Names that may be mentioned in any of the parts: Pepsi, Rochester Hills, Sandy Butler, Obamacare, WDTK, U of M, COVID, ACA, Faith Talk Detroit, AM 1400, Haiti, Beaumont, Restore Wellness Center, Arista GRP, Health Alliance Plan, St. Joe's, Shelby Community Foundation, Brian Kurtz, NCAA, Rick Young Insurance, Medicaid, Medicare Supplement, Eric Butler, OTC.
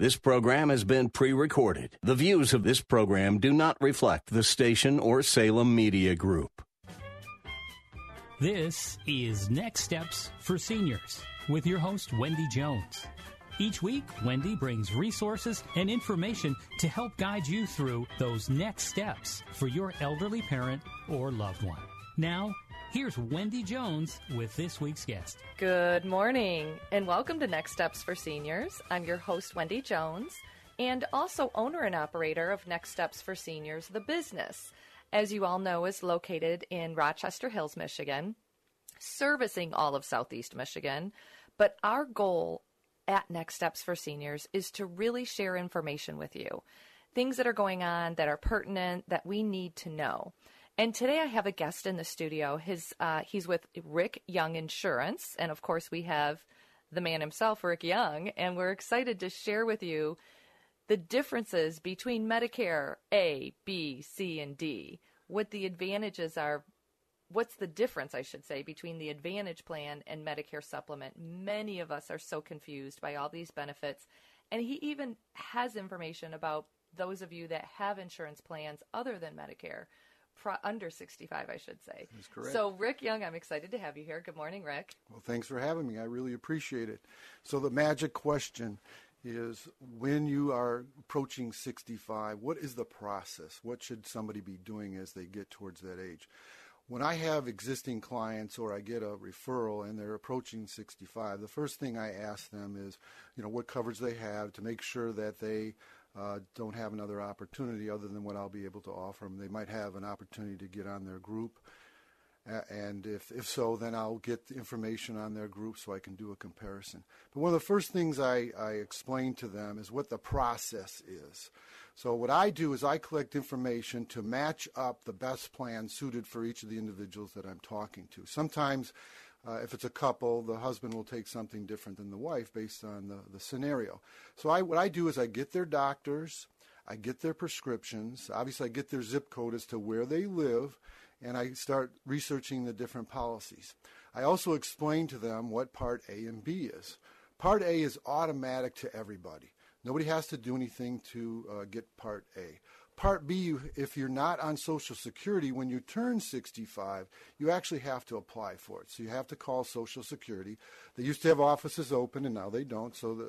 This program has been pre-recorded. The views of this program do not reflect the station or Salem Media Group. This is Next Steps for Seniors with your host, Wendy Jones. Each week, Wendy brings resources and information to help guide you through those next steps for your elderly parent or loved one. Now, here's Wendy Jones with this week's guest. Good morning, and welcome to Next Steps for Seniors. I'm your host, Wendy Jones, and also owner and operator of Next Steps for Seniors, the business, as you all know, is located in Rochester Hills, Michigan, servicing all of Southeast Michigan. But our goal at Next Steps for Seniors is to really share information with you, things that are going on that are pertinent that we need to know. And today I have a guest in the studio. He's with Rick Young Insurance. And, of course, we have the man himself, Rick Young. And we're excited to share with you the differences between Medicare A, B, C, and D, what the advantages are, what's the difference, I should say, between the Advantage Plan and Medicare Supplement. Many of us are so confused by all these benefits. And he even has information about those of you that have insurance plans other than Medicare. Under 65, I should say. That's correct. So, Rick Young, I'm excited to have you here. Good morning, Rick. Well, thanks for having me. I really appreciate it. So the magic question is, when you are approaching 65, what is the process? What should somebody be doing as they get towards that age? When I have existing clients or I get a referral and they're approaching 65, the first thing I ask them is, you know, what coverage they have to make sure that they don't have another opportunity other than what I'll be able to offer them. They might have an opportunity to get on their group, and if so, then I'll get the information on their group so I can do a comparison. But one of the first things I explain to them is what the process is. So what I do is I collect information to match up the best plan suited for each of the individuals that I'm talking to. Sometimes if it's a couple, the husband will take something different than the wife based on the scenario. So what I do is I get their doctors, I get their prescriptions, obviously I get their zip code as to where they live, and I start researching the different policies. I also explain to them what Part A and B is. Part A is automatic to everybody. Nobody has to do anything to get Part A. Part B, if you're not on Social Security, when you turn 65, you actually have to apply for it. So you have to call Social Security. They used to have offices open, and now they don't, so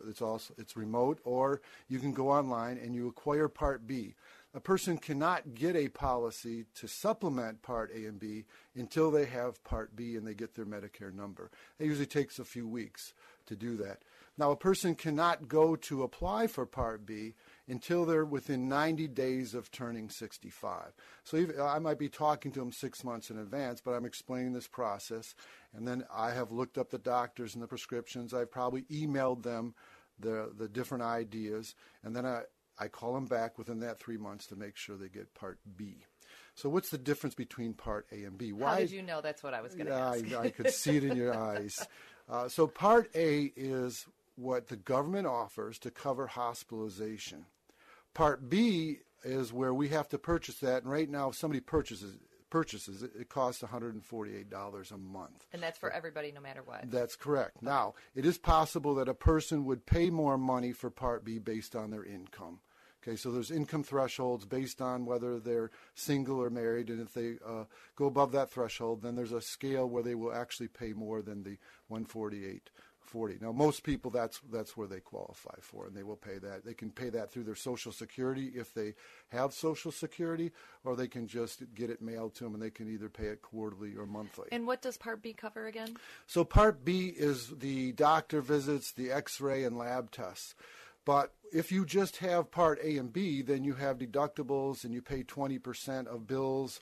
it's remote, or you can go online and you acquire Part B. A person cannot get a policy to supplement Part A and B until they have Part B and they get their Medicare number. It usually takes a few weeks to do that. Now, a person cannot go to apply for Part B until they're within 90 days of turning 65. So I might be talking to them 6 months in advance, but I'm explaining this process. And then I have looked up the doctors and the prescriptions. I've probably emailed them the different ideas. And then I call them back within that 3 months to make sure they get Part B. So what's the difference between Part A and B? Why? How did you know that's what I was going to ask? I could see it in your eyes. So Part A is what the government offers to cover hospitalization. Part B is where we have to purchase that, and right now if somebody purchases it, it costs $148 a month. And that's for everybody no matter what. That's correct. Now, it is possible that a person would pay more money for Part B based on their income. Okay, so there's income thresholds based on whether they're single or married, and if they go above that threshold, then there's a scale where they will actually pay more than the $148.40. Now, most people, that's where they qualify for, and they will pay that. They can pay that through their Social Security if they have Social Security, or they can just get it mailed to them, and they can either pay it quarterly or monthly. And what does Part B cover again? So Part B is the doctor visits, the x-ray, and lab tests. But if you just have Part A and B, then you have deductibles and you pay 20% of bills.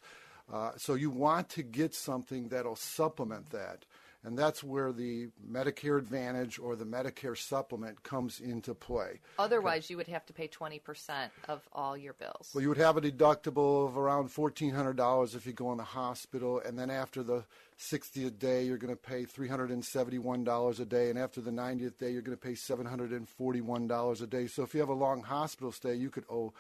So you want to get something that'll supplement that. And that's where the Medicare Advantage or the Medicare Supplement comes into play. Otherwise, you would have to pay 20% of all your bills. Well, you would have a deductible of around $1,400 if you go in the hospital. And then after the 60th day, you're going to pay $371 a day. And after the 90th day, you're going to pay $741 a day. So if you have a long hospital stay, you could owe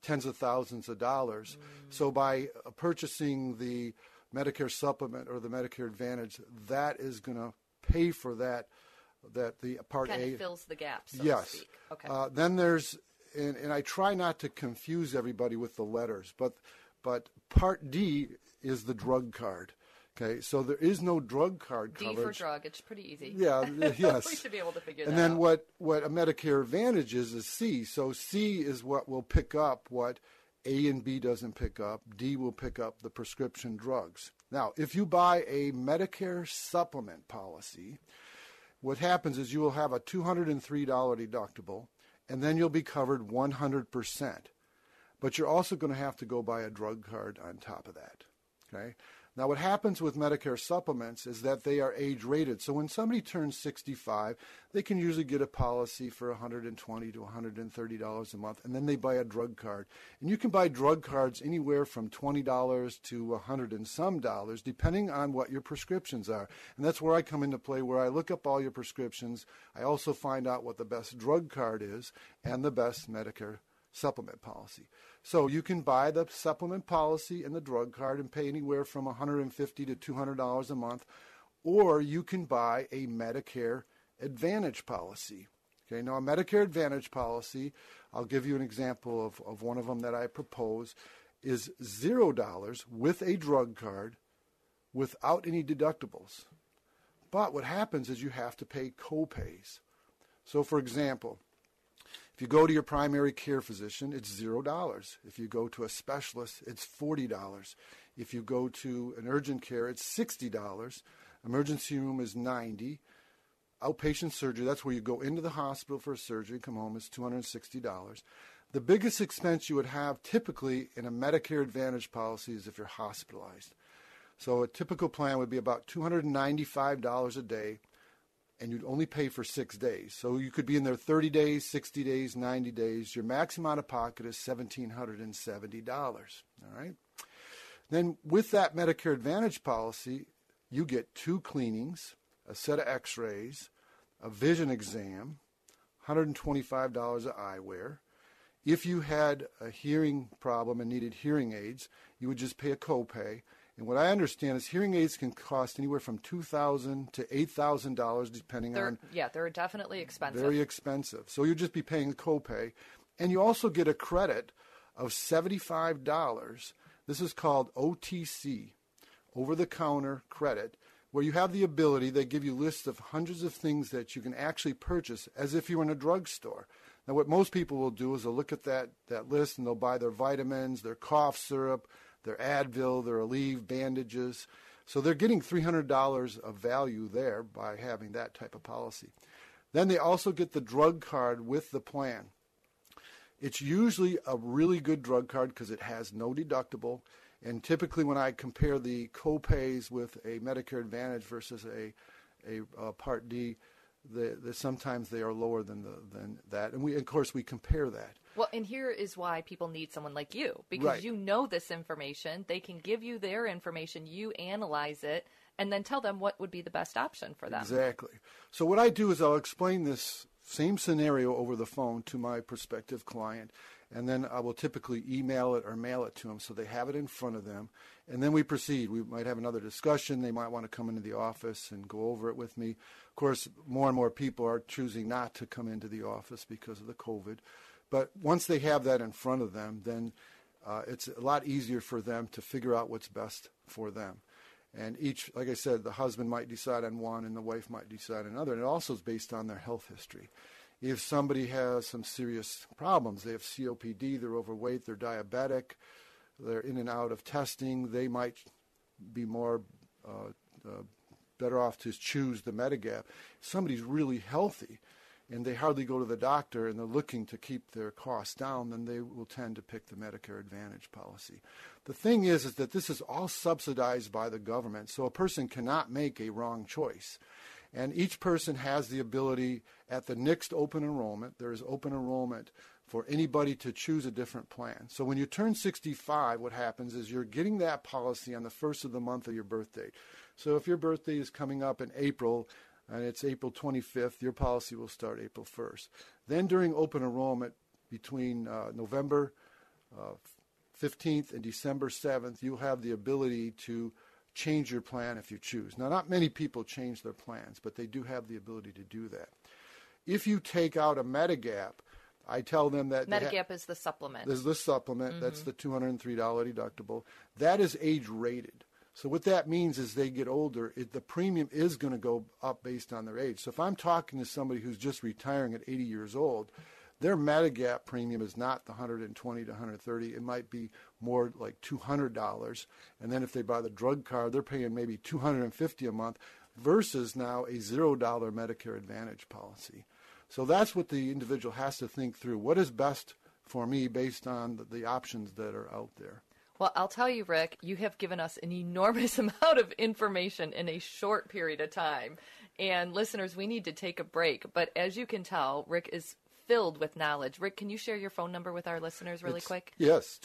tens of thousands of dollars. Mm. So by purchasing the Medicare Supplement or the Medicare Advantage, that is going to pay for that the Part A. Kind of fills the gap, so to speak. Okay. Then there's, and I try not to confuse everybody with the letters, but Part D is the drug card. Okay, so there is no drug card coverage. D for drug. It's pretty easy. Yeah, yes. We should be able to figure that out. And then what a Medicare Advantage is C. So C is what will pick up what A and B doesn't pick up. D will pick up the prescription drugs. Now, if you buy a Medicare supplement policy, what happens is you will have a $203 deductible, and then you'll be covered 100%. But you're also going to have to go buy a drug card on top of that. Okay? Now, what happens with Medicare supplements is that they are age-rated. So when somebody turns 65, they can usually get a policy for $120 to $130 a month, and then they buy a drug card. And you can buy drug cards anywhere from $20 to $100 and some dollars, depending on what your prescriptions are. And that's where I come into play, where I look up all your prescriptions. I also find out what the best drug card is and the best Medicare supplement policy. So you can buy the supplement policy and the drug card and pay anywhere from $150 to $200 a month, or you can buy a Medicare Advantage policy. Okay, now a Medicare Advantage policy, I'll give you an example of one of them that I propose, is $0 with a drug card without any deductibles. But what happens is you have to pay co-pays. So for example, if you go to your primary care physician, it's $0. If you go to a specialist, it's $40. If you go to an urgent care, it's $60. Emergency room is $90. Outpatient surgery, that's where you go into the hospital for a surgery and come home, is $260. The biggest expense you would have typically in a Medicare Advantage policy is if you're hospitalized. So a typical plan would be about $295 a day, and you'd only pay for 6 days. So you could be in there 30 days, 60 days, 90 days. Your maximum out of pocket is $1,770, all right? Then with that Medicare Advantage policy, you get 2 cleanings, a set of x-rays, a vision exam, $125 of eyewear. If you had a hearing problem and needed hearing aids, you would just pay a copay. And what I understand is hearing aids can cost anywhere from $2,000 to $8,000 depending on... Yeah, they're definitely expensive. Very expensive. So you'll just be paying the copay. And you also get a credit of $75. This is called OTC, over-the-counter credit, where you have the ability, they give you lists of hundreds of things that you can actually purchase as if you were in a drugstore. Now, what most people will do is they'll look at that list and they'll buy their vitamins, their cough syrup, their Advil, their Aleve, bandages. So they're getting $300 of value there by having that type of policy. Then they also get the drug card with the plan. It's usually a really good drug card because it has no deductible. And typically when I compare the co-pays with a Medicare Advantage versus a Part D, sometimes they are lower than that. And we, of course, we compare that. Well, and here is why people need someone like you, because you know this information. They can give you their information. You analyze it and then tell them what would be the best option for them. Exactly. So what I do is I'll explain this same scenario over the phone to my prospective client, and then I will typically email it or mail it to them so they have it in front of them, and then we proceed. We might have another discussion. They might want to come into the office and go over it with me. Of course, more and more people are choosing not to come into the office because of the COVID. But once they have that in front of them, then it's a lot easier for them to figure out what's best for them. And each, like I said, the husband might decide on one and the wife might decide another. And it also is based on their health history. If somebody has some serious problems, they have COPD, they're overweight, they're diabetic, they're in and out of testing, they might be more better off to choose the Medigap. If somebody's really healthy and they hardly go to the doctor and they're looking to keep their costs down, then they will tend to pick the Medicare Advantage policy. The thing is that this is all subsidized by the government, so a person cannot make a wrong choice. And each person has the ability at the next open enrollment, there is open enrollment for anybody to choose a different plan. So when you turn 65, what happens is you're getting that policy on the first of the month of your birth date. So if your birthday is coming up in April, and it's April 25th, your policy will start April 1st. Then during open enrollment between November 15th and December 7th, you'll have the ability to change your plan if you choose. Now, not many people change their plans, but they do have the ability to do that. If you take out a Medigap, I tell them that Medigap is the supplement. There's the supplement. Mm-hmm. That's the $203 deductible. That is age-rated. So what that means is they get older, the premium is going to go up based on their age. So if I'm talking to somebody who's just retiring at 80 years old, their Medigap premium is not the $120 to $130. It might be more like $200. And then if they buy the drug card, they're paying maybe $250 a month versus now a $0 Medicare Advantage policy. So that's what the individual has to think through. What is best for me based on the options that are out there? Well, I'll tell you, Rick, you have given us an enormous amount of information in a short period of time. And listeners, we need to take a break. But as you can tell, Rick is filled with knowledge. Rick, can you share your phone number with our listeners quick? Yes,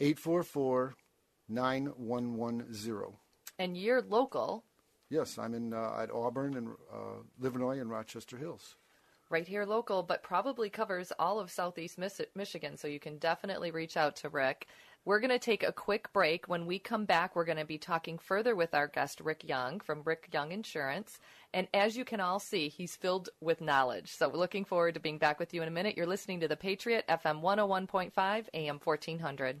248-844-9110. And you're local? Yes, I'm in at Auburn and Livernois and Rochester Hills. Right here local, but probably covers all of Southeast Michigan, so you can definitely reach out to Rick. We're going to take a quick break. When we come back, we're going to be talking further with our guest, Rick Young, from Rick Young Insurance. And as you can all see, he's filled with knowledge. So we're looking forward to being back with you in a minute. You're listening to The Patriot, FM 101.5, AM 1400.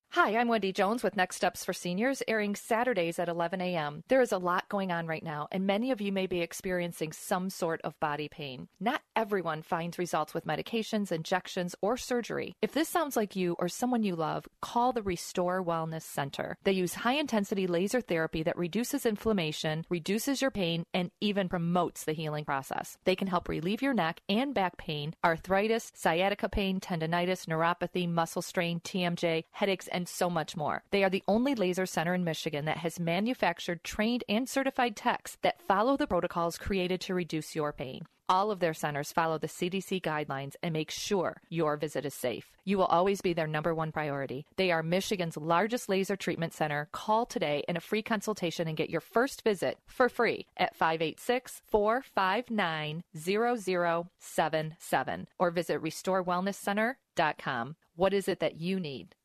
Hi, I'm Wendy Jones with Next Steps for Seniors, airing Saturdays at 11 a.m. There is a lot going on right now, and many of you may be experiencing some sort of body pain. Not everyone finds results with medications, injections, or surgery. If this sounds like you or someone you love, call the Restore Wellness Center. They use high-intensity laser therapy that reduces inflammation, reduces your pain, and even promotes the healing process. They can help relieve your neck and back pain, arthritis, sciatica pain, tendonitis, neuropathy, muscle strain, TMJ, headaches, and so much more. They are the only laser center in Michigan that has manufactured, trained, and certified techs that follow the protocols created to reduce your pain. All of their centers follow the CDC guidelines and make sure your visit is safe. You will always be their number one priority. They are Michigan's largest laser treatment center. Call today in a free consultation and get your first visit for free at 586-459-0077 or visit restorewellnesscenter.com. What is it that you need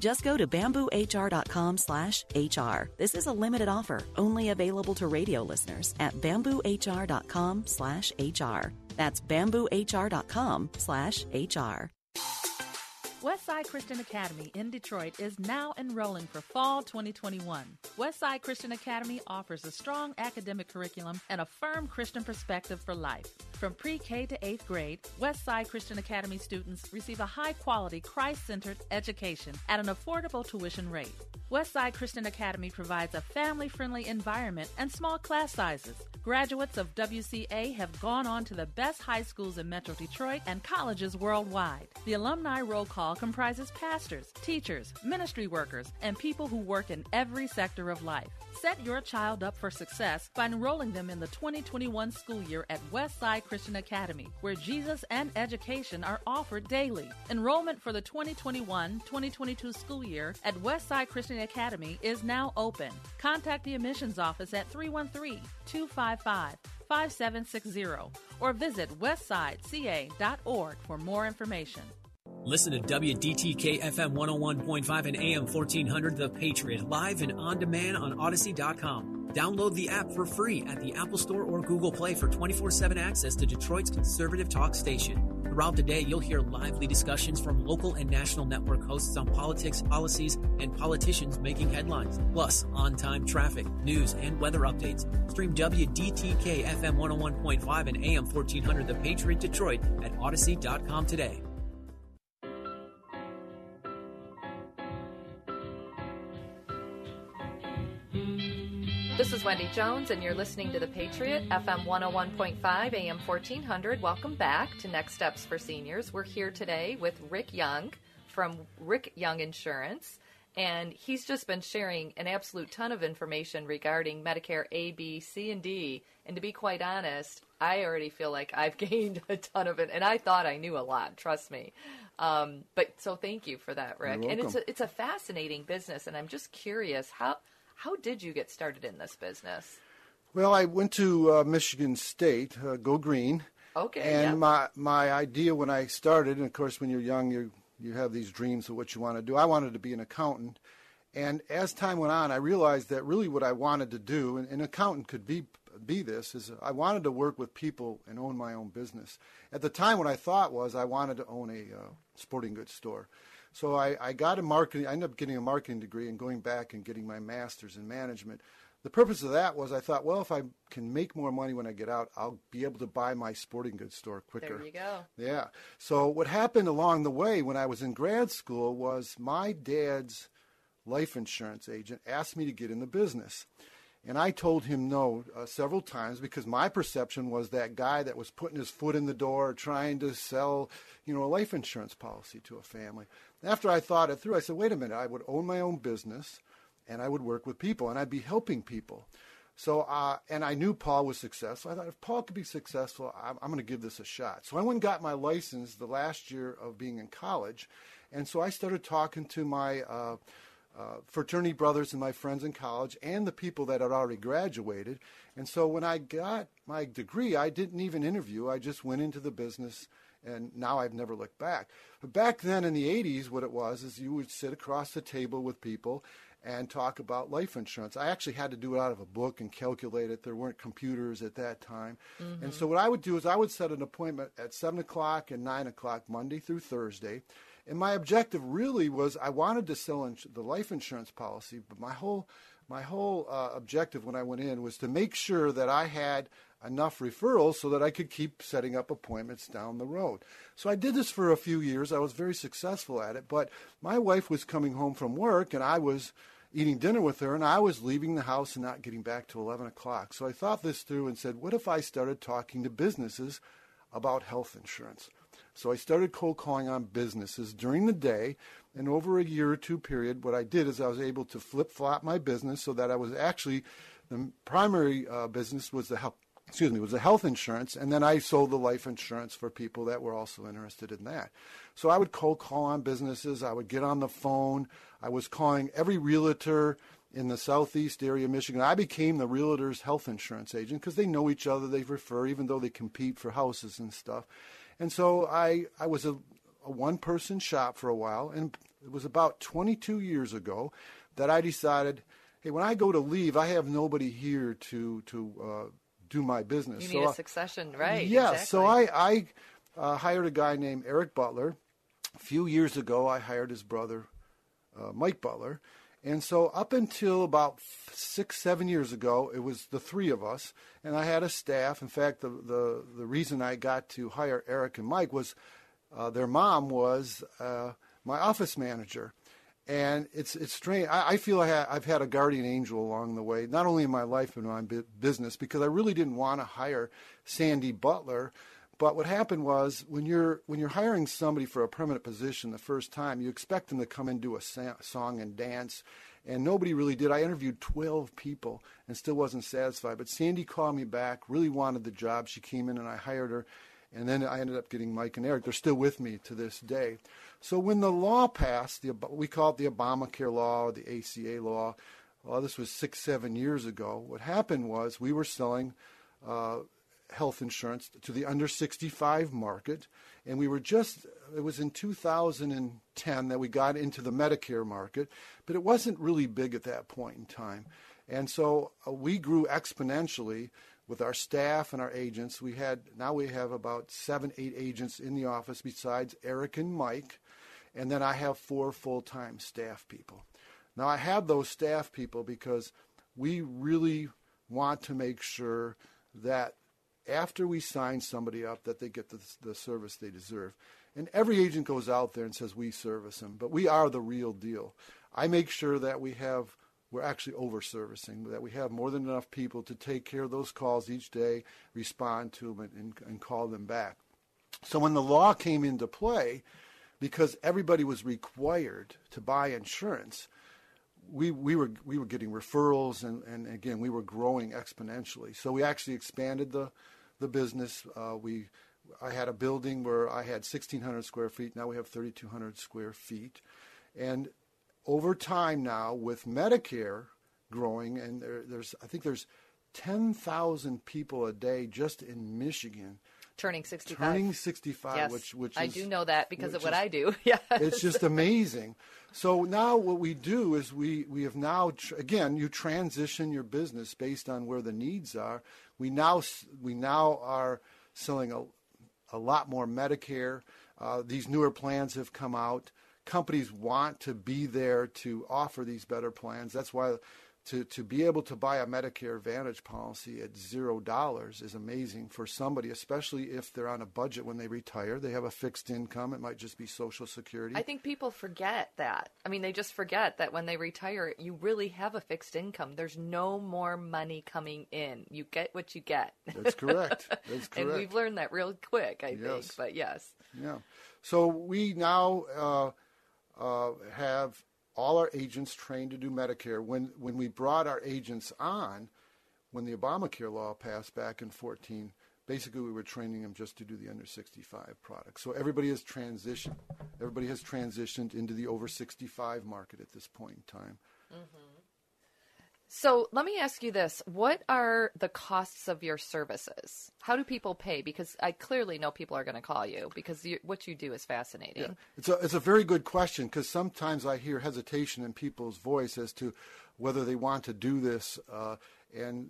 Just go to BambooHR.com/HR. This is a limited offer, only available to radio listeners at BambooHR.com/HR. That's BambooHR.com/HR. Westside Christian Academy in Detroit is now enrolling for fall 2021. Westside Christian Academy offers a strong academic curriculum and a firm Christian perspective for life. From pre-K to 8th grade, Westside Christian Academy students receive a high-quality, Christ-centered education at an affordable tuition rate. Westside Christian Academy provides a family-friendly environment and small class sizes. Graduates of WCA have gone on to the best high schools in Metro Detroit and colleges worldwide. The alumni roll call comprises pastors, teachers, ministry workers, and people who work in every sector of life. Set your child up for success by enrolling them in the 2021 school year at Westside Christian Academy, where Jesus and education are offered daily. Enrollment for the 2021-2022 school year at Westside Christian Academy is now open. Contact the admissions office at 313-255-5760 or visit westsideca.org for more information. Listen to WDTK FM 101.5 and AM 1400 The Patriot live and on demand on Odyssey.com. Download the app for free at the Apple Store or Google Play for 24/7 access to Detroit's conservative talk station. Throughout the day, you'll hear lively discussions from local and national network hosts on politics, policies, and politicians making headlines. Plus, on-time traffic, news, and weather updates. Stream WDTK FM 101.5 and AM 1400 The Patriot Detroit at Odyssey.com today. This is Wendy Jones, and you're listening to The Patriot, FM 101.5, AM 1400. Welcome back to Next Steps for Seniors. We're here today with Rick Young from Rick Young Insurance, and he's just been sharing an absolute ton of information regarding Medicare A, B, C, and D. And to be quite honest, I already feel like I've gained a ton of it, and I thought I knew a lot, trust me. So thank you for that, Rick. And it's a fascinating business, and I'm just curious, how did you get started in this business? Well, I went to Michigan State, go green. Okay. And my idea when I started, and of course when you're young, you have these dreams of what you want to do. I wanted to be an accountant. And as time went on, I realized that really what I wanted to do, and an accountant could be this, is I wanted to work with people and own my own business. At the time, what I thought was I wanted to own a sporting goods store. So I ended up getting a marketing degree and going back and getting my master's in management. The purpose of that was I thought, well, if I can make more money when I get out, I'll be able to buy my sporting goods store quicker. There you go. Yeah. So what happened along the way when I was in grad school was my dad's life insurance agent asked me to get in the business. And I told him no several times because my perception was that guy that was putting his foot in the door trying to sell, a life insurance policy to a family. After I thought it through, I said, wait a minute, I would own my own business and I would work with people and I'd be helping people. So, and I knew Paul was successful. I thought if Paul could be successful, I'm going to give this a shot. So I went and got my license the last year of being in college. And so I started talking to my fraternity brothers and my friends in college and the people that had already graduated. And so when I got my degree, I didn't even interview. I just went into the business, and now I've never looked back. But back then in the 80s, what it was is you would sit across the table with people and talk about life insurance. I actually had to do it out of a book and calculate it. There weren't computers at that time. Mm-hmm. And so what I would do is I would set an appointment at 7 o'clock and 9 o'clock Monday through Thursday. And my objective really was I wanted to sell the life insurance policy, but my whole objective when I went in was to make sure that I had enough referrals so that I could keep setting up appointments down the road. So I did this for a few years. I was very successful at it, but my wife was coming home from work, and I was eating dinner with her, and I was leaving the house and not getting back till 11 o'clock. So I thought this through and said, what if I started talking to businesses about health insurance? So I started cold calling on businesses during the day, and over a year or two period, what I did is I was able to flip-flop my business so that I was actually, the primary business was the health insurance, and then I sold the life insurance for people that were also interested in that. So I would cold call on businesses, I would get on the phone, I was calling every realtor in the southeast area of Michigan. I became the realtor's health insurance agent because they know each other, they refer, even though they compete for houses and stuff. And so I was a one-person shop for a while, and it was about 22 years ago that I decided, hey, when I go to leave, I have nobody here to do my business. You need a succession, right? Yeah, exactly. So I hired a guy named Eric Butler. A few years ago, I hired his brother, Mike Butler. And so up until about 6-7 years ago, it was the three of us, and I had a staff. In fact, the reason I got to hire Eric and Mike was their mom was my office manager. And it's strange. I feel I've had a guardian angel along the way, not only in my life but in my business, because I really didn't want to hire Sandy Butler. But what happened was when you're hiring somebody for a permanent position the first time, you expect them to come and do a song and dance, and nobody really did. I interviewed 12 people and still wasn't satisfied. But Sandy called me back, really wanted the job. She came in and I hired her, and then I ended up getting Mike and Eric. They're still with me to this day. So when the law passed, we call it the Obamacare law or the ACA law. Well, this was 6-7 years ago. What happened was we were selling health insurance to the under 65 market, and we were it was in 2010 that we got into the Medicare market, but it wasn't really big at that point in time. And so we grew exponentially with our staff and our agents. We have about 7-8 agents in the office besides Eric and Mike, and then I have 4 full-time staff people. Now I have those staff people because we really want to make sure that after we sign somebody up, that they get the service they deserve. And every agent goes out there and says we service them, but we are the real deal. I make sure that we're actually over-servicing, that we have more than enough people to take care of those calls each day, respond to them, and call them back. So when the law came into play, because everybody was required to buy insurance, we were getting referrals, and again, we were growing exponentially. So we actually expanded the business. I had a building where I had 1,600 square feet. Now we have 3,200 square feet. And over time now, with Medicare growing, and there's 10,000 people a day just in Michigan turning 65. Yes. which I do know that because of what I do. Yeah, it's just amazing. So now what we do is we have now, again, you transition your business based on where the needs are. We now are selling a lot more Medicare. These newer plans have come out. Companies want to be there to offer these better plans. That's why to be able to buy a Medicare Advantage policy at $0 is amazing for somebody, especially if they're on a budget when they retire. They have a fixed income. It might just be Social Security. I think people forget that. I mean, they just forget that when they retire, you really have a fixed income. There's no more money coming in. You get what you get. That's correct. That's correct. And we've learned that real quick, I think. But yes. Yeah. So we now have all our agents trained to do Medicare. When we brought our agents on, when the Obamacare law passed back in 2014, basically we were training them just to do the under 65 product. So everybody has transitioned. Everybody has transitioned into the over 65 market at this point in time. Mm-hmm. So let me ask you this. What are the costs of your services? How do people pay? Because I clearly know people are going to call you because what you do is fascinating. Yeah. It's a very good question because sometimes I hear hesitation in people's voice as to whether they want to do this. And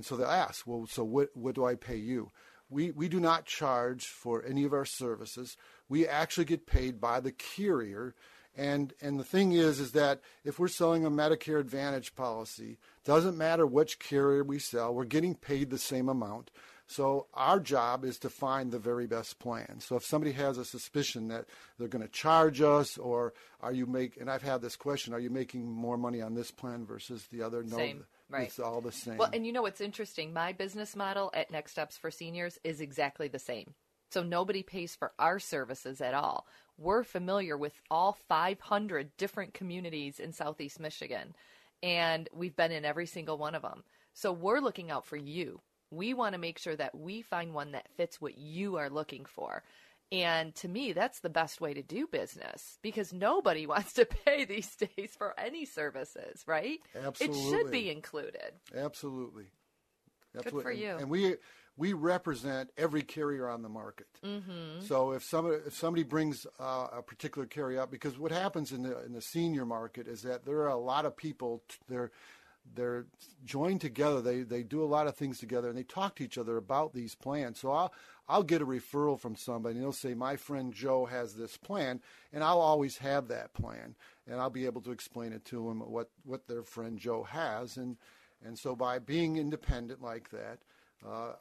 so they'll ask, well, so what do I pay you? We do not charge for any of our services. We actually get paid by the carrier. And the thing is that if we're selling a Medicare Advantage policy, doesn't matter which carrier we sell, we're getting paid the same amount. So our job is to find the very best plan. So if somebody has a suspicion that they're going to charge us, or and I've had this question, are you making more money on this plan versus the other? No. Same. Right. It's all the same. Well, and you know what's interesting? My business model at Next Steps for Seniors is exactly the same. So nobody pays for our services at all. We're familiar with all 500 different communities in Southeast Michigan, and we've been in every single one of them. So we're looking out for you. We want to make sure that we find one that fits what you are looking for. And to me, that's the best way to do business, because nobody wants to pay these days for any services, right? Absolutely. It should be included. Absolutely. Good for you. And we represent every carrier on the market. Mm-hmm. So if somebody brings a particular carrier up, because what happens in the senior market is that there are a lot of people, they're joined together. They do a lot of things together, and they talk to each other about these plans. So I'll get a referral from somebody, and they'll say, my friend Joe has this plan, and I'll always have that plan, and I'll be able to explain it to them what their friend Joe has. And so by being independent like that,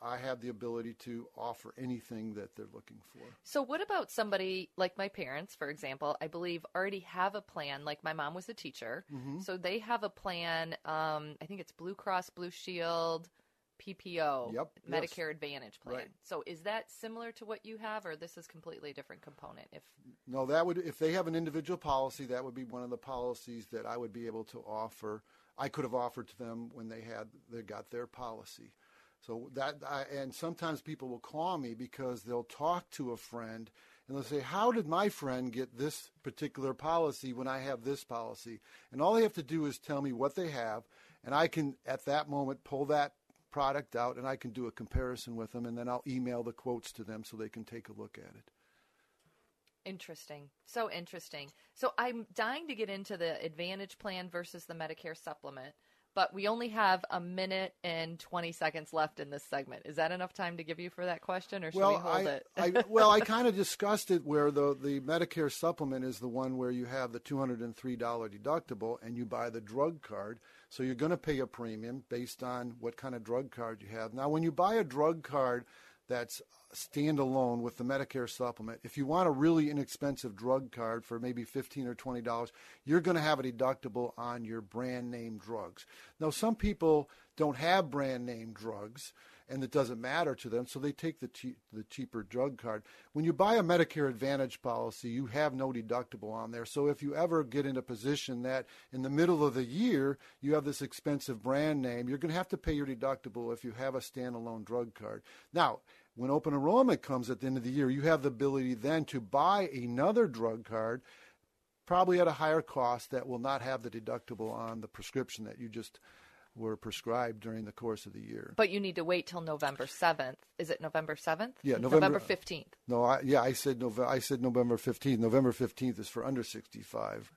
I have the ability to offer anything that they're looking for. So what about somebody like my parents, for example? I believe already have a plan. Like my mom was a teacher. Mm-hmm. So they have a plan. I think it's Blue Cross Blue Shield, PPO, Medicare Advantage plan. Right. So is that similar to what you have, or this is completely a different component? No, that would, if they have an individual policy, that would be one of the policies that I would be able to offer. I could have offered to them when they got their policy. So and sometimes people will call me because they'll talk to a friend and they'll say, how did my friend get this particular policy when I have this policy? And all they have to do is tell me what they have, and I can, at that moment, pull that product out and I can do a comparison with them, and then I'll email the quotes to them so they can take a look at it. Interesting. So interesting. So I'm dying to get into the Advantage plan versus the Medicare Supplement, but we only have a minute and 20 seconds left in this segment. Is that enough time to give you for that question, or should we hold it? I kind of discussed it, where the Medicare Supplement is the one where you have the $203 deductible and you buy the drug card. So you're going to pay a premium based on what kind of drug card you have. Now, when you buy a drug card that's standalone with the Medicare Supplement, if you want a really inexpensive drug card for maybe $15 or $20, you're going to have a deductible on your brand name drugs. Now, some people don't have brand name drugs, and it doesn't matter to them, so they take the cheaper drug card. When you buy a Medicare Advantage policy, you have no deductible on there. So if you ever get in a position that in the middle of the year you have this expensive brand name, you're going to have to pay your deductible if you have a standalone drug card. Now, when open enrollment comes at the end of the year, you have the ability then to buy another drug card, probably at a higher cost, that will not have the deductible on the prescription that you just were prescribed during the course of the year. But you need to wait till November 7th. Is it November 7th? Yeah, November 15th. No, I said November 15th. November 15th is for under 65.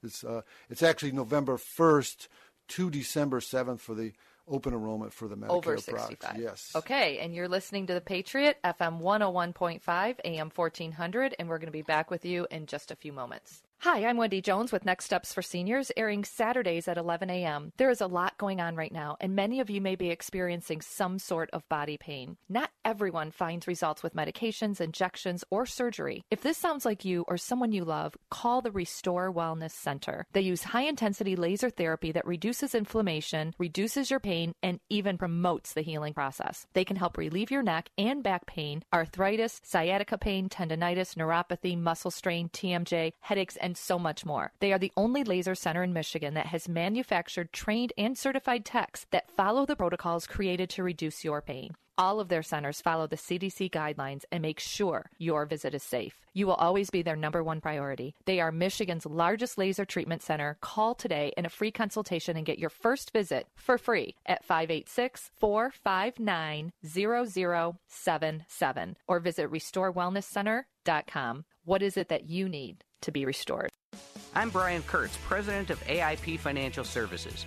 It's actually November 1st to December 7th for the open enrollment for the Medicare over 65. Products. Yes. Okay, and you're listening to The Patriot, FM 101.5, AM 1400, and we're going to be back with you in just a few moments. Hi, I'm Wendy Jones with Next Steps for Seniors, airing Saturdays at 11 a.m. There is a lot going on right now, and many of you may be experiencing some sort of body pain. Not everyone finds results with medications, injections, or surgery. If this sounds like you or someone you love, call the Restore Wellness Center. They use high-intensity laser therapy that reduces inflammation, reduces your pain, and even promotes the healing process. They can help relieve your neck and back pain, arthritis, sciatica pain, tendonitis, neuropathy, muscle strain, TMJ, headaches, and so much more. They are the only laser center in Michigan that has manufactured, trained, and certified techs that follow the protocols created to reduce your pain. All of their centers follow the CDC guidelines and make sure your visit is safe. You will always be their number one priority. They are Michigan's largest laser treatment center. Call today in a free consultation and get your first visit for free at 586-459-0077 or visit restorewellnesscenter.com. What is it that you need to be restored? I'm Brian Kurtz, president of AIP Financial Services.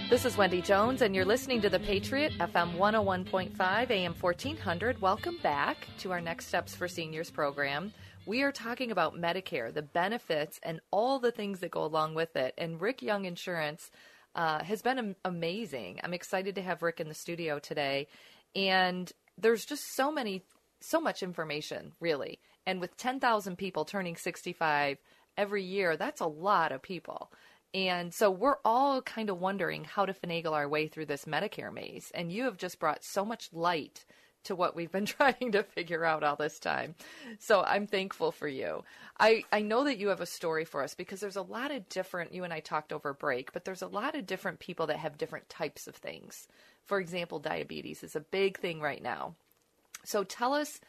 This is Wendy Jones, and you're listening to The Patriot, FM 101.5, AM 1400. Welcome back to our Next Steps for Seniors program. We are talking about Medicare, the benefits, and all the things that go along with it. And Rick Young Insurance has been amazing. I'm excited to have Rick in the studio today. And there's just so much information, really. And with 10,000 people turning 65 every year, that's a lot of people. And so we're all kind of wondering how to finagle our way through this Medicare maze. And you have just brought so much light to what we've been trying to figure out all this time. So I'm thankful for you. I know that you have a story for us because there's a lot of different, you and I talked over break, but there's a lot of different people that have different types of things. For example, diabetes is a big thing right now. So tell us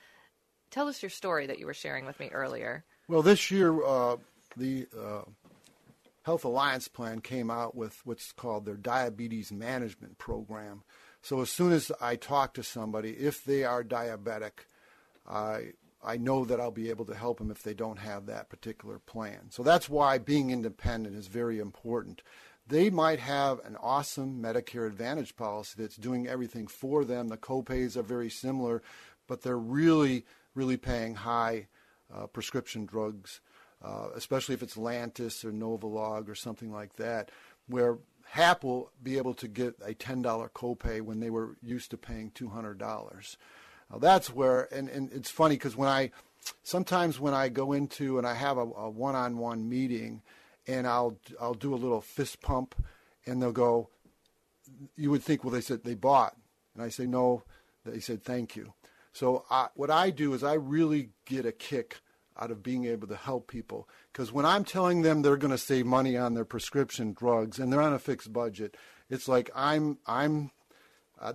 your story that you were sharing with me earlier. Well, this year, the Health Alliance Plan came out with what's called their diabetes management program. So as soon as I talk to somebody, if they are diabetic, I know that I'll be able to help them if they don't have that particular plan. So that's why being independent is very important. They might have an awesome Medicare Advantage policy that's doing everything for them. The copays are very similar, but they're really, really paying high prescription drugs. Especially if it's Lantus or Novolog or something like that, where HAP will be able to get a $10 copay when they were used to paying $200. Now that's where, and it's funny because sometimes when I go into and I have a one-on-one meeting, and I'll do a little fist pump, and they'll go, you would think, well, they said they bought, and I say no, they said thank you. So what I do is I really get a kick out of being able to help people. Because when I'm telling them they're going to save money on their prescription drugs and they're on a fixed budget, it's like I'm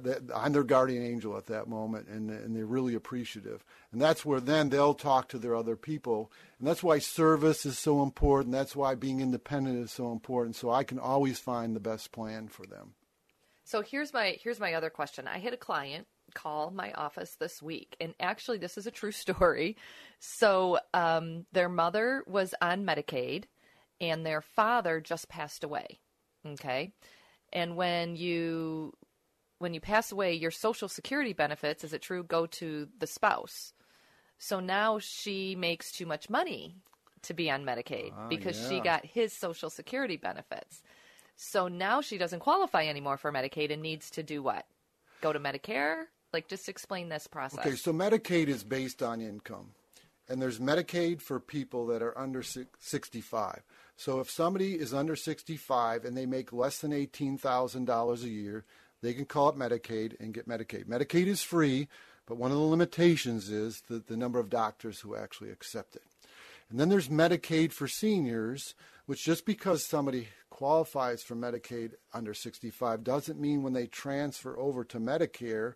their guardian angel at that moment, and they're really appreciative. And that's where then they'll talk to their other people. And that's why service is so important. That's why being independent is so important. So I can always find the best plan for them. So here's my other question. I had a client call my office this week. And actually, this is a true story. So their mother was on Medicaid and their father just passed away. Okay. And when you pass away, your Social Security benefits, is it true, go to the spouse. So now she makes too much money to be on Medicaid because she got his Social Security benefits. So now she doesn't qualify anymore for Medicaid and needs to do what? Go to Medicare? Like, just explain this process. Okay, so Medicaid is based on income. And there's Medicaid for people that are under 65. So if somebody is under 65 and they make less than $18,000 a year, they can call it Medicaid and get Medicaid. Medicaid is free, but one of the limitations is the number of doctors who actually accept it. And then there's Medicaid for seniors, which just because somebody qualifies for Medicaid under 65 doesn't mean when they transfer over to Medicare,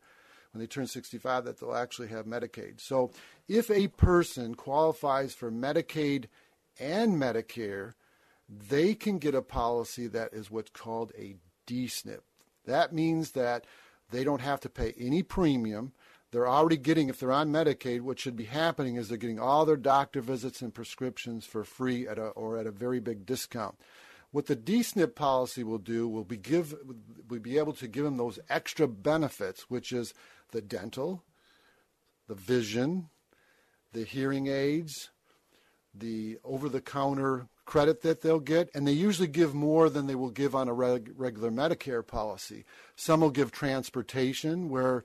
when they turn 65, that they'll actually have Medicaid. So if a person qualifies for Medicaid and Medicare, they can get a policy that is what's called a D-SNP. That means that they don't have to pay any premium. They're already getting, if they're on Medicaid, what should be happening is they're getting all their doctor visits and prescriptions for free at a very big discount. What the D-SNP policy will do will be able to give them those extra benefits, which is the dental, the vision, the hearing aids, the over-the-counter credit that they'll get, and they usually give more than they will give on a regular Medicare policy. Some will give transportation where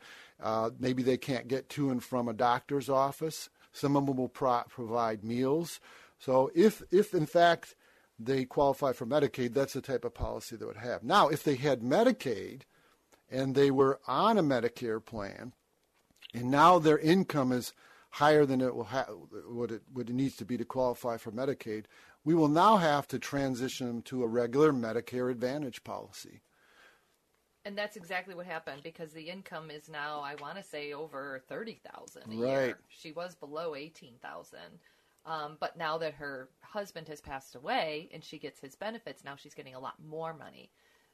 maybe they can't get to and from a doctor's office. Some of them will provide meals. So if in fact they qualify for Medicaid, that's the type of policy they would have. Now, if they had Medicaid and they were on a Medicare plan and now their income is higher than it will what it needs to be to qualify for Medicaid, we will now have to transition them to a regular Medicare Advantage policy. And that's exactly what happened, because the income is now, I want to say, over $30,000 a year. She was below $18,000, but now that her husband has passed away and she gets his benefits, now she's getting a lot more money.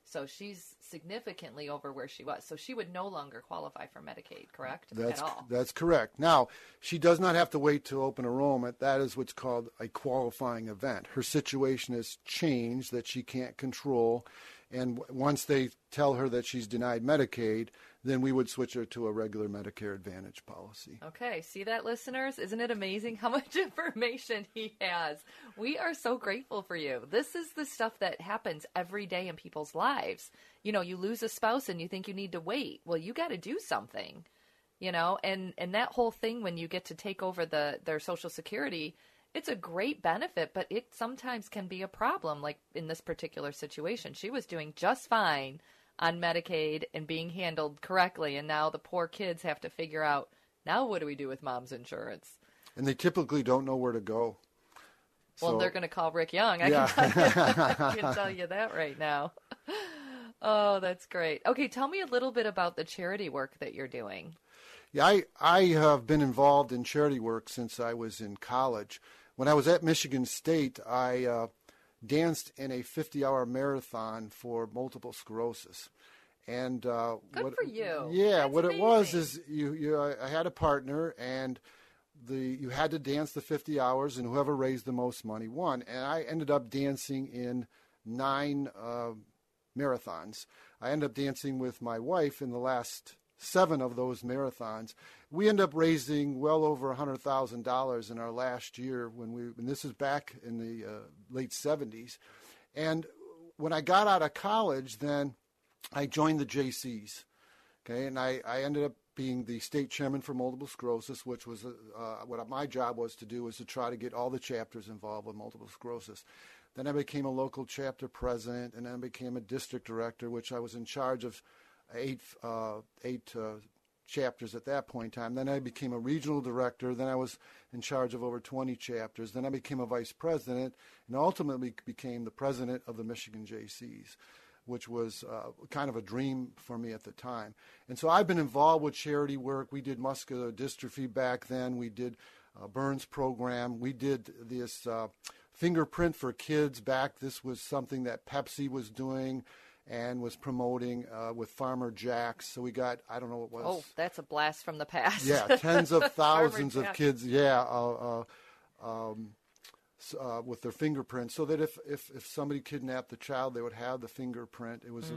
So she's significantly over where she was. So she would no longer qualify for Medicaid, correct? That's correct. Now, she does not have to wait to open enrollment. That is what's called a qualifying event. Her situation has changed that she can't control. And once they tell her that she's denied Medicaid, then we would switch her to a regular Medicare Advantage policy. Okay. See that, listeners? Isn't it amazing how much information he has? We are so grateful for you. This is the stuff that happens every day in people's lives. You know, you lose a spouse and you think you need to wait. Well, you got to do something, you know, and that whole thing when you get to take over their Social Security, it's a great benefit, but it sometimes can be a problem. Like in this particular situation, she was doing just fine on Medicaid and being handled correctly, and now the poor kids have to figure out, now what do we do with mom's insurance? And they typically don't know where to go. Well, so they're going to call Rick Young. I can tell you that right now. Oh, that's great. Okay, tell me a little bit about the charity work that you're doing. Yeah, I have been involved in charity work since I was in college. When I was at Michigan State, I danced in a 50-hour marathon for multiple sclerosis. And good for you. Yeah, that's what amazing. It was is I had a partner, and you had to dance the 50 hours, and whoever raised the most money won. And I ended up dancing in 9 marathons. I ended up dancing with my wife in the last 7 of those marathons. We ended up raising well over $100,000 in our last year and this is back in the late 70s. And when I got out of college, then I joined the JCs. Okay. And I ended up being the state chairman for multiple sclerosis, which was what my job was to do, was to try to get all the chapters involved with multiple sclerosis. Then I became a local chapter president, and then I became a district director, which I was in charge of 8 chapters at that point in time. Then I became a regional director. Then I was in charge of over 20 chapters. Then I became a vice president, and ultimately became the president of the Michigan JCs, which was kind of a dream for me at the time. And so I've been involved with charity work. We did muscular dystrophy back then. We did Burns program. We did this fingerprint for kids back. This was something that Pepsi was doing. and was promoting with Farmer Jack's. So we got, I don't know what it was. Oh, that's a blast from the past. Yeah, tens of thousands of kids, with their fingerprints, so that if somebody kidnapped the child, they would have the fingerprint. It was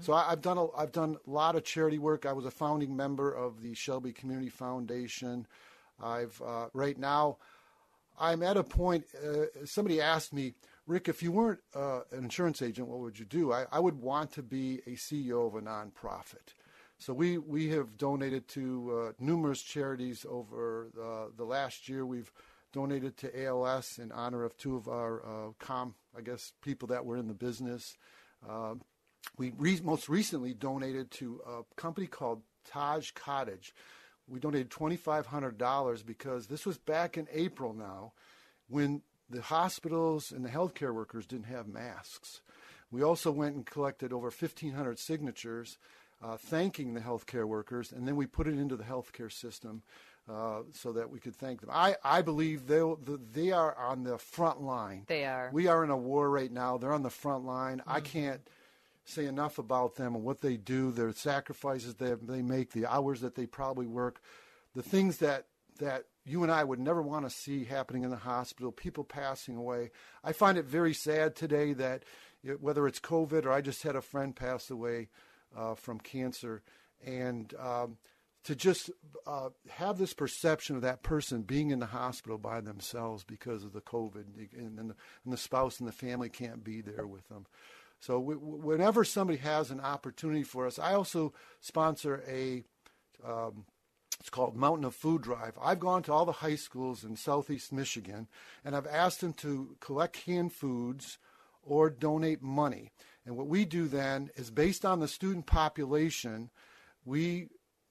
so I've done a lot of charity work. I was a founding member of the Shelby Community Foundation. I've right now I'm at a point. Somebody asked me, Rick, if you weren't an insurance agent, what would you do? I would want to be a CEO of a nonprofit. So we have donated to numerous charities over the last year. We've donated to ALS in honor of two of our people that were in the business. We most recently donated to a company called Taj Cottage. We donated $2,500 because this was back in April now when the hospitals and the healthcare workers didn't have masks. We also went and collected over 1,500 signatures thanking the healthcare workers, and then we put it into the healthcare system. So that we could thank them. I believe they are on the front line. They are. We are in a war right now. They're on the front line. Mm-hmm. I can't say enough about them and what they do, their sacrifices they make, the hours that they probably work, the things that you and I would never want to see happening in the hospital, people passing away. I find it very sad today that whether it's COVID or I just had a friend pass away from cancer, and to just have this perception of that person being in the hospital by themselves because of the COVID, and the spouse and the family can't be there with them. So whenever somebody has an opportunity for us, I also sponsor it's called Mountain of Food Drive. I've gone to all the high schools in Southeast Michigan, and I've asked them to collect canned foods or donate money. And what we do then is based on the student population, we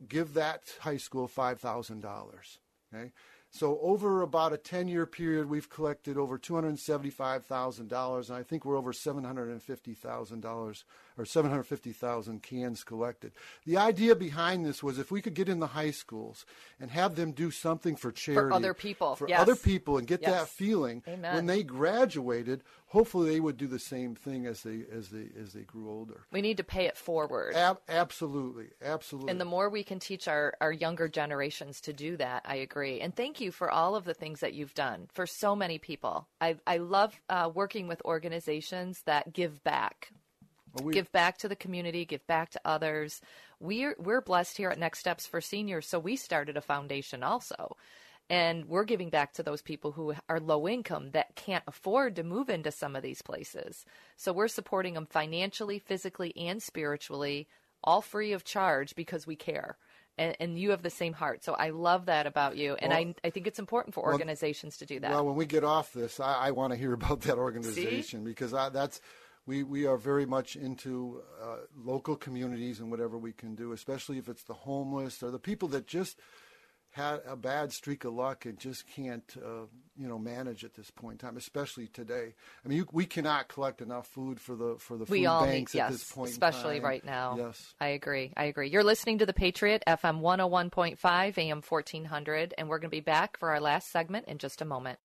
give that high school $5,000. Okay, so over about a 10-year period, we've collected over $275,000, and I think we're over $750,000 or 750,000 cans collected. The idea behind this was if we could get in the high schools and have them do something for charity, for other people, and get that feeling when they graduated. Hopefully, they would do the same thing as they grew older. We need to pay it forward. Absolutely. And the more we can teach our younger generations to do that, I agree. And thank you for all of the things that you've done for so many people. I love working with organizations that give back. Give back to the community, give back to others. We're blessed here at Next Steps for Seniors, so we started a foundation also. And we're giving back to those people who are low income that can't afford to move into some of these places. So we're supporting them financially, physically, and spiritually, all free of charge because we care. And you have the same heart. So I love that about you. And I think it's important for organizations to do that. Well, when we get off this, I want to hear about that organization because that's... We are very much into local communities and whatever we can do, especially if it's the homeless or the people that just had a bad streak of luck and just can't manage at this point in time, especially today. I mean, we cannot collect enough food for the food banks at this point, especially in time. Right now. Yes, I agree. You're listening to The Patriot, FM 101.5, AM 1400, and we're going to be back for our last segment in just a moment.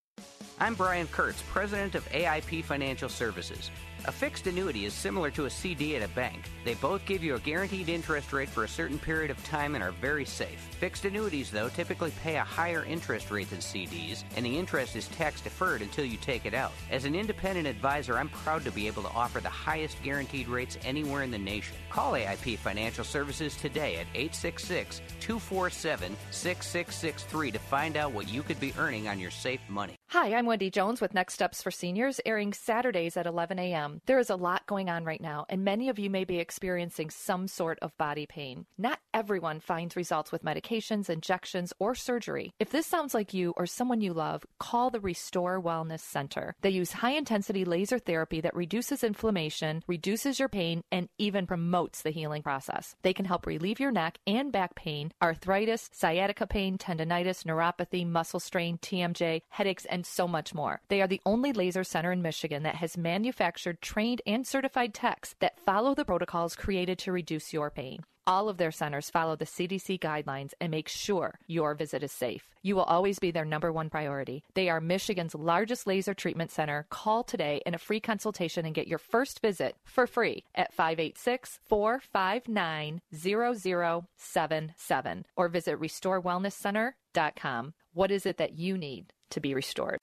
I'm Brian Kurtz, president of AIP Financial Services. A fixed annuity is similar to a CD at a bank. They both give you a guaranteed interest rate for a certain period of time and are very safe. Fixed annuities, though, typically pay a higher interest rate than CDs, and the interest is tax-deferred until you take it out. As an independent advisor, I'm proud to be able to offer the highest guaranteed rates anywhere in the nation. Call AIP Financial Services today at 866-247-6663 to find out what you could be earning on your safe money. Hi, I'm Wendy Jones with Next Steps for Seniors, airing Saturdays at 11 a.m. There is a lot going on right now, and many of you may be experiencing some sort of body pain. Not everyone finds results with medications, injections, or surgery. If this sounds like you or someone you love, call the Restore Wellness Center. They use high-intensity laser therapy that reduces inflammation, reduces your pain, and even promotes the healing process. They can help relieve your neck and back pain, arthritis, sciatica pain, tendinitis, neuropathy, muscle strain, TMJ, headaches, and so much more. They are the only laser center in Michigan that has manufactured, trained, and certified techs that follow the protocols created to reduce your pain. all of their centers follow the CDC guidelines and make sure your visit is safe. You will always be their number one priority. They are Michigan's largest laser treatment center. Call today in a free consultation and get your first visit for free at 586-459-0077 or visit RestoreWellnessCenter.com. What is it that you need to be restored?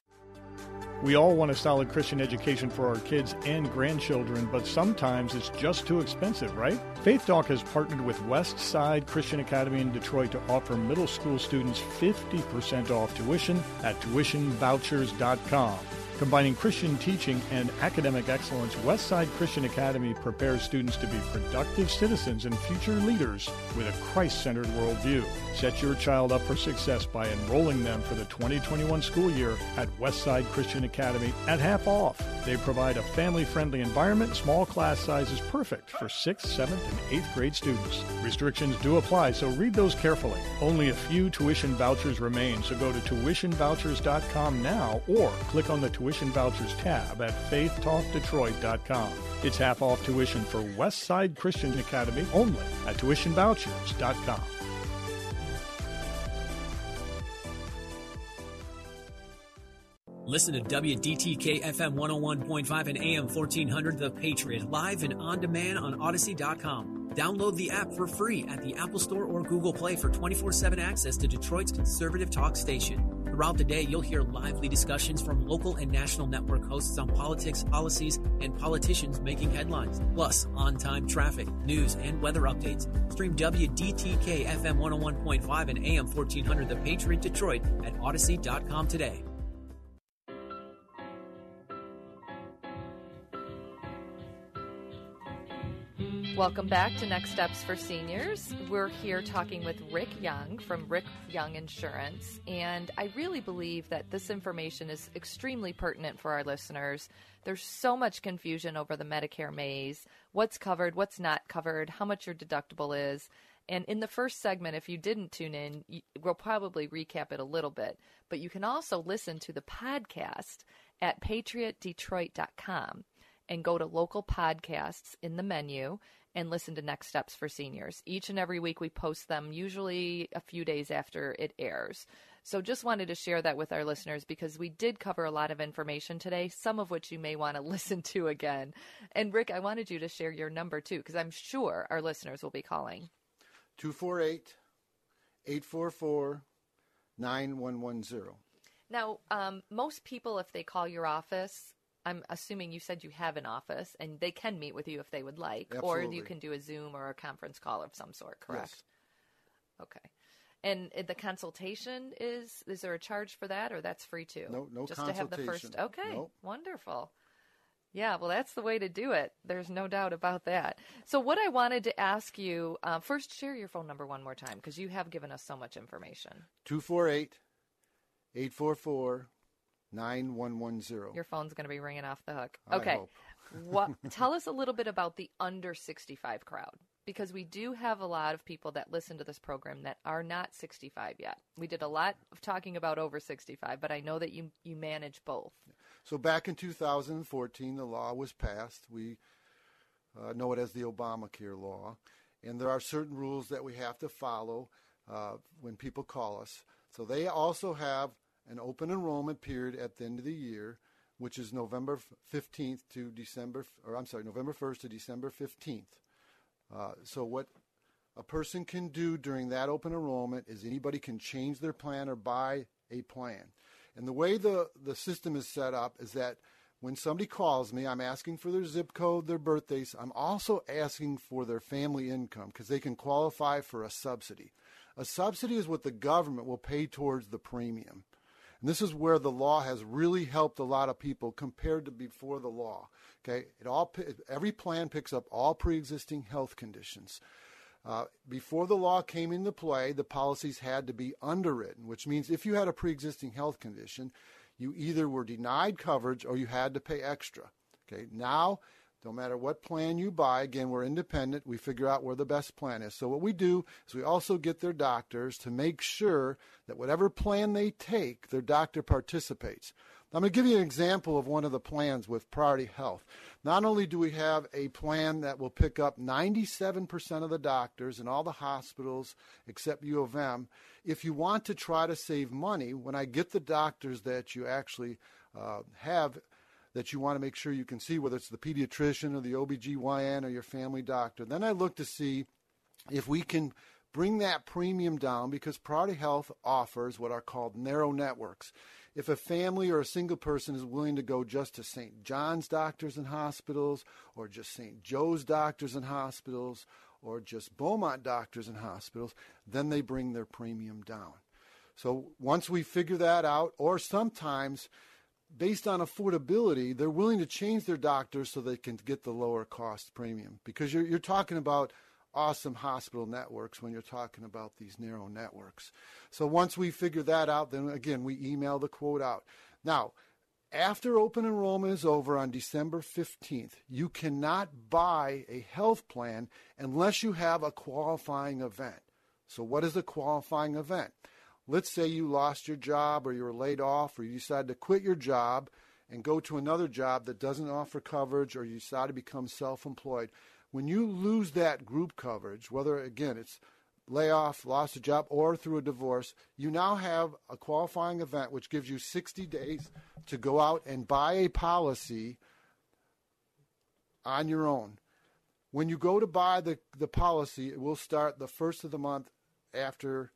We all want a solid Christian education for our kids and grandchildren, but sometimes it's just too expensive, right? Faith Talk has partnered with Westside Christian Academy in Detroit to offer middle school students 50% off tuition at tuitionvouchers.com. Combining Christian teaching and academic excellence, Westside Christian Academy prepares students to be productive citizens and future leaders with a Christ-centered worldview. Set your child up for success by enrolling them for the 2021 school year at Westside Christian Academy at half off. They provide a family-friendly environment. Small class size is perfect for 6th, 7th, and 8th grade students. Restrictions do apply, so read those carefully. Only a few tuition vouchers remain, so go to tuitionvouchers.com now or click on the Tuition Vouchers tab at faithtalkdetroit.com. It's half off tuition for Westside Christian Academy only at tuitionvouchers.com. Listen to WDTK FM 101.5 and AM 1400 The Patriot live and on demand on Odyssey.com. Download the app for free at the Apple Store or Google Play for 24/7 access to Detroit's conservative talk station. Throughout the day, you'll hear lively discussions from local and national network hosts on politics, policies, and politicians making headlines. Plus, on-time traffic, news, and weather updates. Stream WDTK FM 101.5 and AM 1400 The Patriot Detroit at Odyssey.com today. Welcome back to Next Steps for Seniors. We're here talking with Rick Young from Rick Young Insurance, and I really believe that this information is extremely pertinent for our listeners. There's so much confusion over the Medicare maze, what's covered, what's not covered, how much your deductible is. And in the first segment, if you didn't tune in, we'll probably recap it a little bit, but you can also listen to the podcast at patriotdetroit.com and go to local podcasts in the menu and listen to Next Steps for Seniors. Each and every week we post them, usually a few days after it airs. So just wanted to share that with our listeners because we did cover a lot of information today, some of which you may want to listen to again. And Rick, I wanted you to share your number too because I'm sure our listeners will be calling. 248-844-9110. Now, most people, if they call your office, I'm assuming you said you have an office, and they can meet with you if they would like. Absolutely. Or you can do a Zoom or a conference call of some sort, correct? Yes. Okay. And the consultation is there a charge for that, or that's free too? No just consultation. Just to have the first, okay, nope. Wonderful. Yeah, well, that's the way to do it. There's no doubt about that. So what I wanted to ask you, first share your phone number one more time, because you have given us so much information. 248-844-9110. Your phone's going to be ringing off the hook. Okay. Tell us a little bit about the under 65 crowd, because we do have a lot of people that listen to this program that are not 65 yet. We did a lot of talking about over 65, but I know that you manage both. So back in 2014, the law was passed. We know it as the Obamacare law, and there are certain rules that we have to follow when people call us. So they also have an open enrollment period at the end of the year, which is November 1st to December 15th. So what a person can do during that open enrollment is anybody can change their plan or buy a plan. And the way the system is set up is that when somebody calls me, I'm asking for their zip code, their birthdays. I'm also asking for their family income because they can qualify for a subsidy. A subsidy is what the government will pay towards the premium. And this is where the law has really helped a lot of people compared to before the law. Okay, every plan picks up all pre-existing health conditions. Before the law came into play, the policies had to be underwritten, which means if you had a pre-existing health condition, you either were denied coverage or you had to pay extra. Okay, now no matter what plan you buy, again, we're independent. We figure out where the best plan is. So what we do is we also get their doctors to make sure that whatever plan they take, their doctor participates. I'm going to give you an example of one of the plans with Priority Health. Not only do we have a plan that will pick up 97% of the doctors and all the hospitals except U of M, if you want to try to save money, when I get the doctors that you actually have that you want to make sure you can see, whether it's the pediatrician or the OBGYN or your family doctor, then I look to see if we can bring that premium down, because Priority Health offers what are called narrow networks. If a family or a single person is willing to go just to St. John's Doctors and Hospitals, or just St. Joe's Doctors and Hospitals, or just Beaumont Doctors and Hospitals, then they bring their premium down. So once we figure that out, or sometimes based on affordability, they're willing to change their doctors so they can get the lower cost premium, because you're talking about awesome hospital networks when you're talking about these narrow networks. So once we figure that out, then again, we email the quote out. Now, after open enrollment is over on December 15th, you cannot buy a health plan unless you have a qualifying event. So what is a qualifying event? Let's say you lost your job, or you were laid off, or you decided to quit your job and go to another job that doesn't offer coverage, or you decide to become self-employed. When you lose that group coverage, whether, again, it's layoff, loss of job, or through a divorce, you now have a qualifying event, which gives you 60 days to go out and buy a policy on your own. When you go to buy the policy, it will start the first of the month after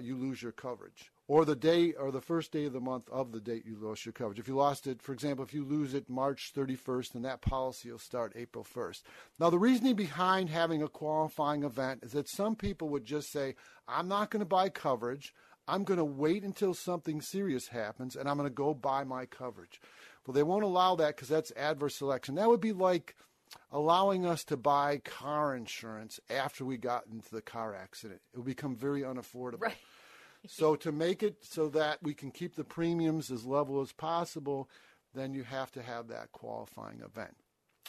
you lose your coverage, or the day, or the first day of the month of the date you lost your coverage. If you lost it, for example, if you lose it March 31st, then that policy will start April 1st. Now, the reasoning behind having a qualifying event is that some people would just say, I'm not going to buy coverage. I'm going to wait until something serious happens, and I'm going to go buy my coverage. Well, they won't allow that because that's adverse selection. That would be like allowing us to buy car insurance after we got into the car accident. It would become very unaffordable. Right. So to make it so that we can keep the premiums as level as possible, then you have to have that qualifying event.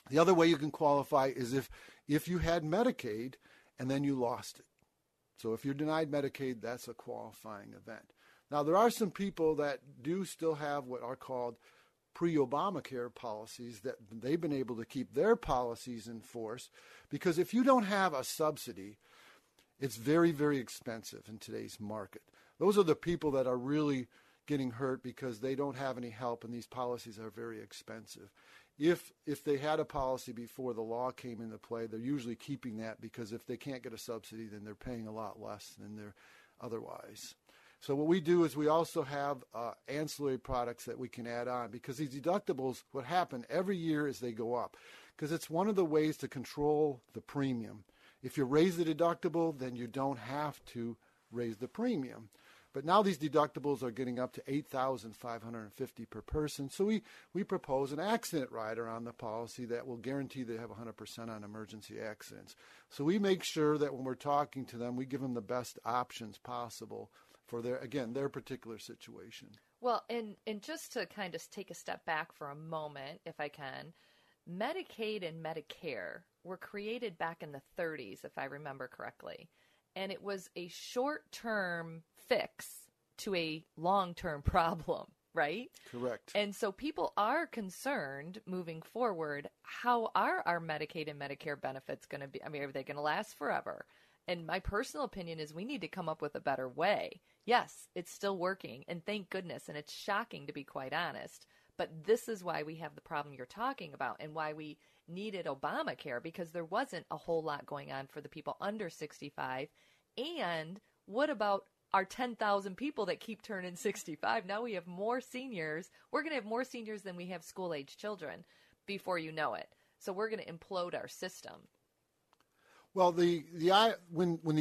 The other way you can qualify is if you had Medicaid and then you lost it. So if you're denied Medicaid, that's a qualifying event. Now, there are some people that do still have what are called pre-Obamacare policies, that they've been able to keep their policies in force, because if you don't have a subsidy, it's very, very expensive in today's market. Those are the people that are really getting hurt, because they don't have any help, and these policies are very expensive. If they had a policy before the law came into play, they're usually keeping that, because if they can't get a subsidy, then they're paying a lot less than they're otherwise. So what we do is we also have ancillary products that we can add on, because these deductibles, what happen every year is they go up, because it's one of the ways to control the premium. If you raise the deductible, then you don't have to raise the premium. But now these deductibles are getting up to $8,550 per person. So we propose an accident rider on the policy that will guarantee they have 100% on emergency accidents. So we make sure that when we're talking to them, we give them the best options possible for their particular situation. Well, and just to kind of take a step back for a moment, if I can, Medicaid and Medicare were created back in the 30s, if I remember correctly. And it was a short-term fix to a long-term problem, right? Correct. And so people are concerned moving forward, how are our Medicaid and Medicare benefits going to be? I mean, are they going to last forever? And my personal opinion is we need to come up with a better way. Yes, it's still working, and thank goodness, and it's shocking to be quite honest, but this is why we have the problem you're talking about, and why we needed Obamacare, because there wasn't a whole lot going on for the people under 65. And what about our 10,000 people that keep turning 65? Now we have more seniors. We're going to have more seniors than we have school-age children before you know it. So we're going to implode our system. Well, when the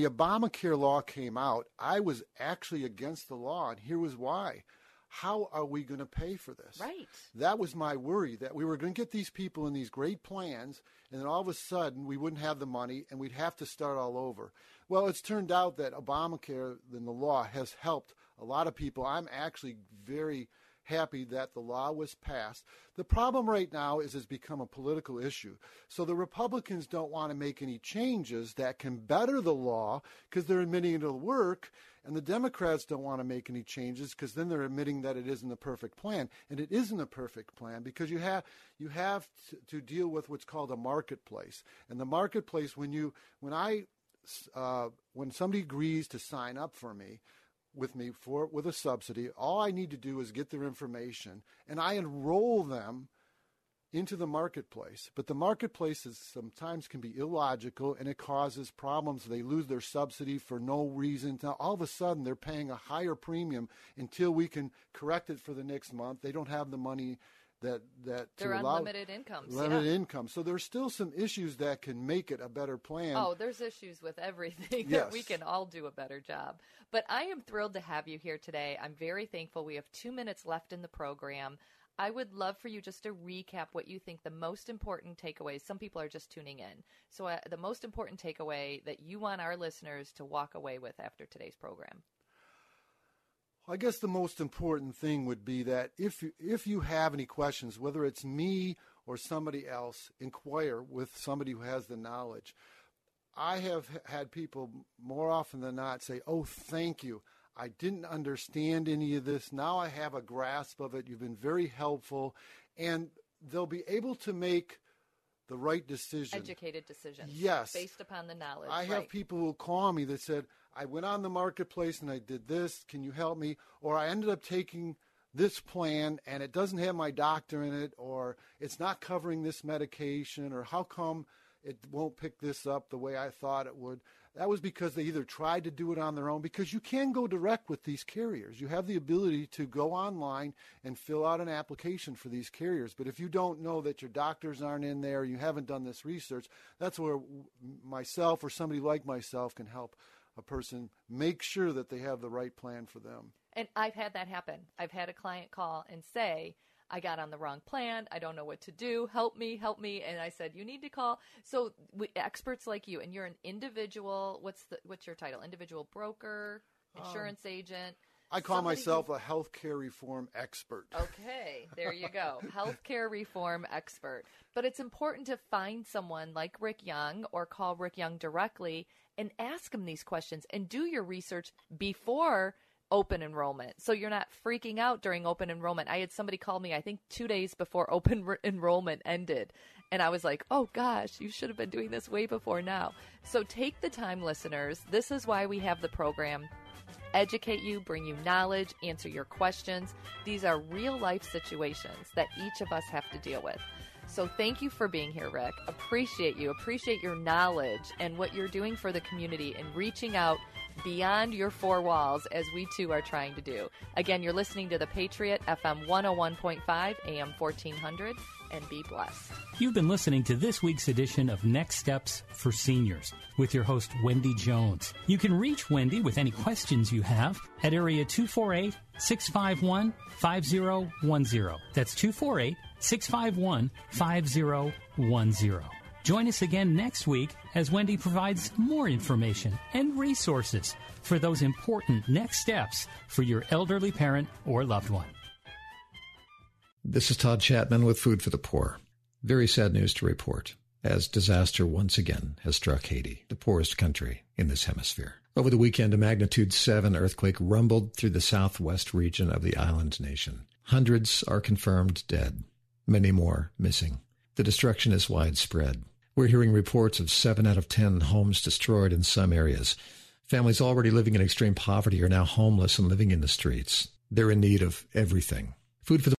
Obamacare law came out, I was actually against the law, and here was why. How are we going to pay for this? Right. That was my worry, that we were going to get these people in these great plans, and then all of a sudden we wouldn't have the money and we'd have to start all over. Well, it's turned out that Obamacare and the law has helped a lot of people. I'm actually very happy that the law was passed. The problem right now is it's become a political issue. So the Republicans don't want to make any changes that can better the law because they're admitting it'll work, and the Democrats don't want to make any changes because then they're admitting that it isn't the perfect plan. And it isn't a perfect plan because you have to deal with what's called a marketplace. And the marketplace, when somebody agrees to sign up for me, with a subsidy, all I need to do is get their information, and I enroll them into the marketplace. But the marketplace sometimes can be illogical, and it causes problems. They lose their subsidy for no reason. Now, all of a sudden, they're paying a higher premium until we can correct it for the next month. They don't have the money that they're unlimited incomes. Limited income. So there's still some issues that can make it a better plan. Oh, there's issues with everything that we can all do a better job. But I am thrilled to have you here today. I'm very thankful. We have 2 minutes left in the program. I would love for you just to recap what you think the most important takeaways. Some people are just tuning in. So the most important takeaway that you want our listeners to walk away with after today's program. I guess the most important thing would be that if you have any questions, whether it's me or somebody else, inquire with somebody who has the knowledge. I have had people more often than not say, "Oh, thank you. I didn't understand any of this. Now I have a grasp of it. You've been very helpful." And they'll be able to make the right decision. Educated decisions. Yes. Based upon the knowledge. I have people who call me that said, "I went on the marketplace and I did this. Can you help me?" Or "I ended up taking this plan and it doesn't have my doctor in it," or "It's not covering this medication," or "How come it won't pick this up the way I thought it would?" That was because they either tried to do it on their own, because you can go direct with these carriers. You have the ability to go online and fill out an application for these carriers. But if you don't know that your doctors aren't in there, you haven't done this research, that's where myself or somebody like myself can help a person make sure that they have the right plan for them. And I've had that happen. I've had a client call and say, "I got on the wrong plan. I don't know what to do. Help me. And I said, "You need to call." So experts like you, and you're an individual. What's your title? Individual broker, insurance agent. I call myself a healthcare reform expert. Okay, there you go. Healthcare reform expert. But it's important to find someone like Rick Young, or call Rick Young directly and ask him these questions, and do your research before open enrollment, so you're not freaking out during open enrollment. I had somebody call me, I think 2 days before open enrollment ended, and I was like, "Oh gosh, you should have been doing this way before now." So take the time, listeners. This is why we have the program. Educate you, bring you knowledge, answer your questions. These are real life situations that each of us have to deal with. So thank you for being here, Rick. Appreciate you. Appreciate your knowledge and what you're doing for the community and reaching out beyond your four walls, as we too are trying to do. Again, you're listening to The Patriot, FM 101.5, AM 1400, and be blessed. You've been listening to this week's edition of Next Steps for Seniors with your host, Wendy Jones. You can reach Wendy with any questions you have at area 248-651-5010. That's 248-651-5010. Join us again next week as Wendy provides more information and resources for those important next steps for your elderly parent or loved one. This is Todd Chapman with Food for the Poor. Very sad news to report, as disaster once again has struck Haiti, the poorest country in this hemisphere. Over the weekend, a magnitude 7 earthquake rumbled through the southwest region of the island nation. Hundreds are confirmed dead, many more missing. The destruction is widespread. We're hearing reports of 7 out of 10 homes destroyed in some areas. Families already living in extreme poverty are now homeless and living in the streets. They're in need of everything. Food for the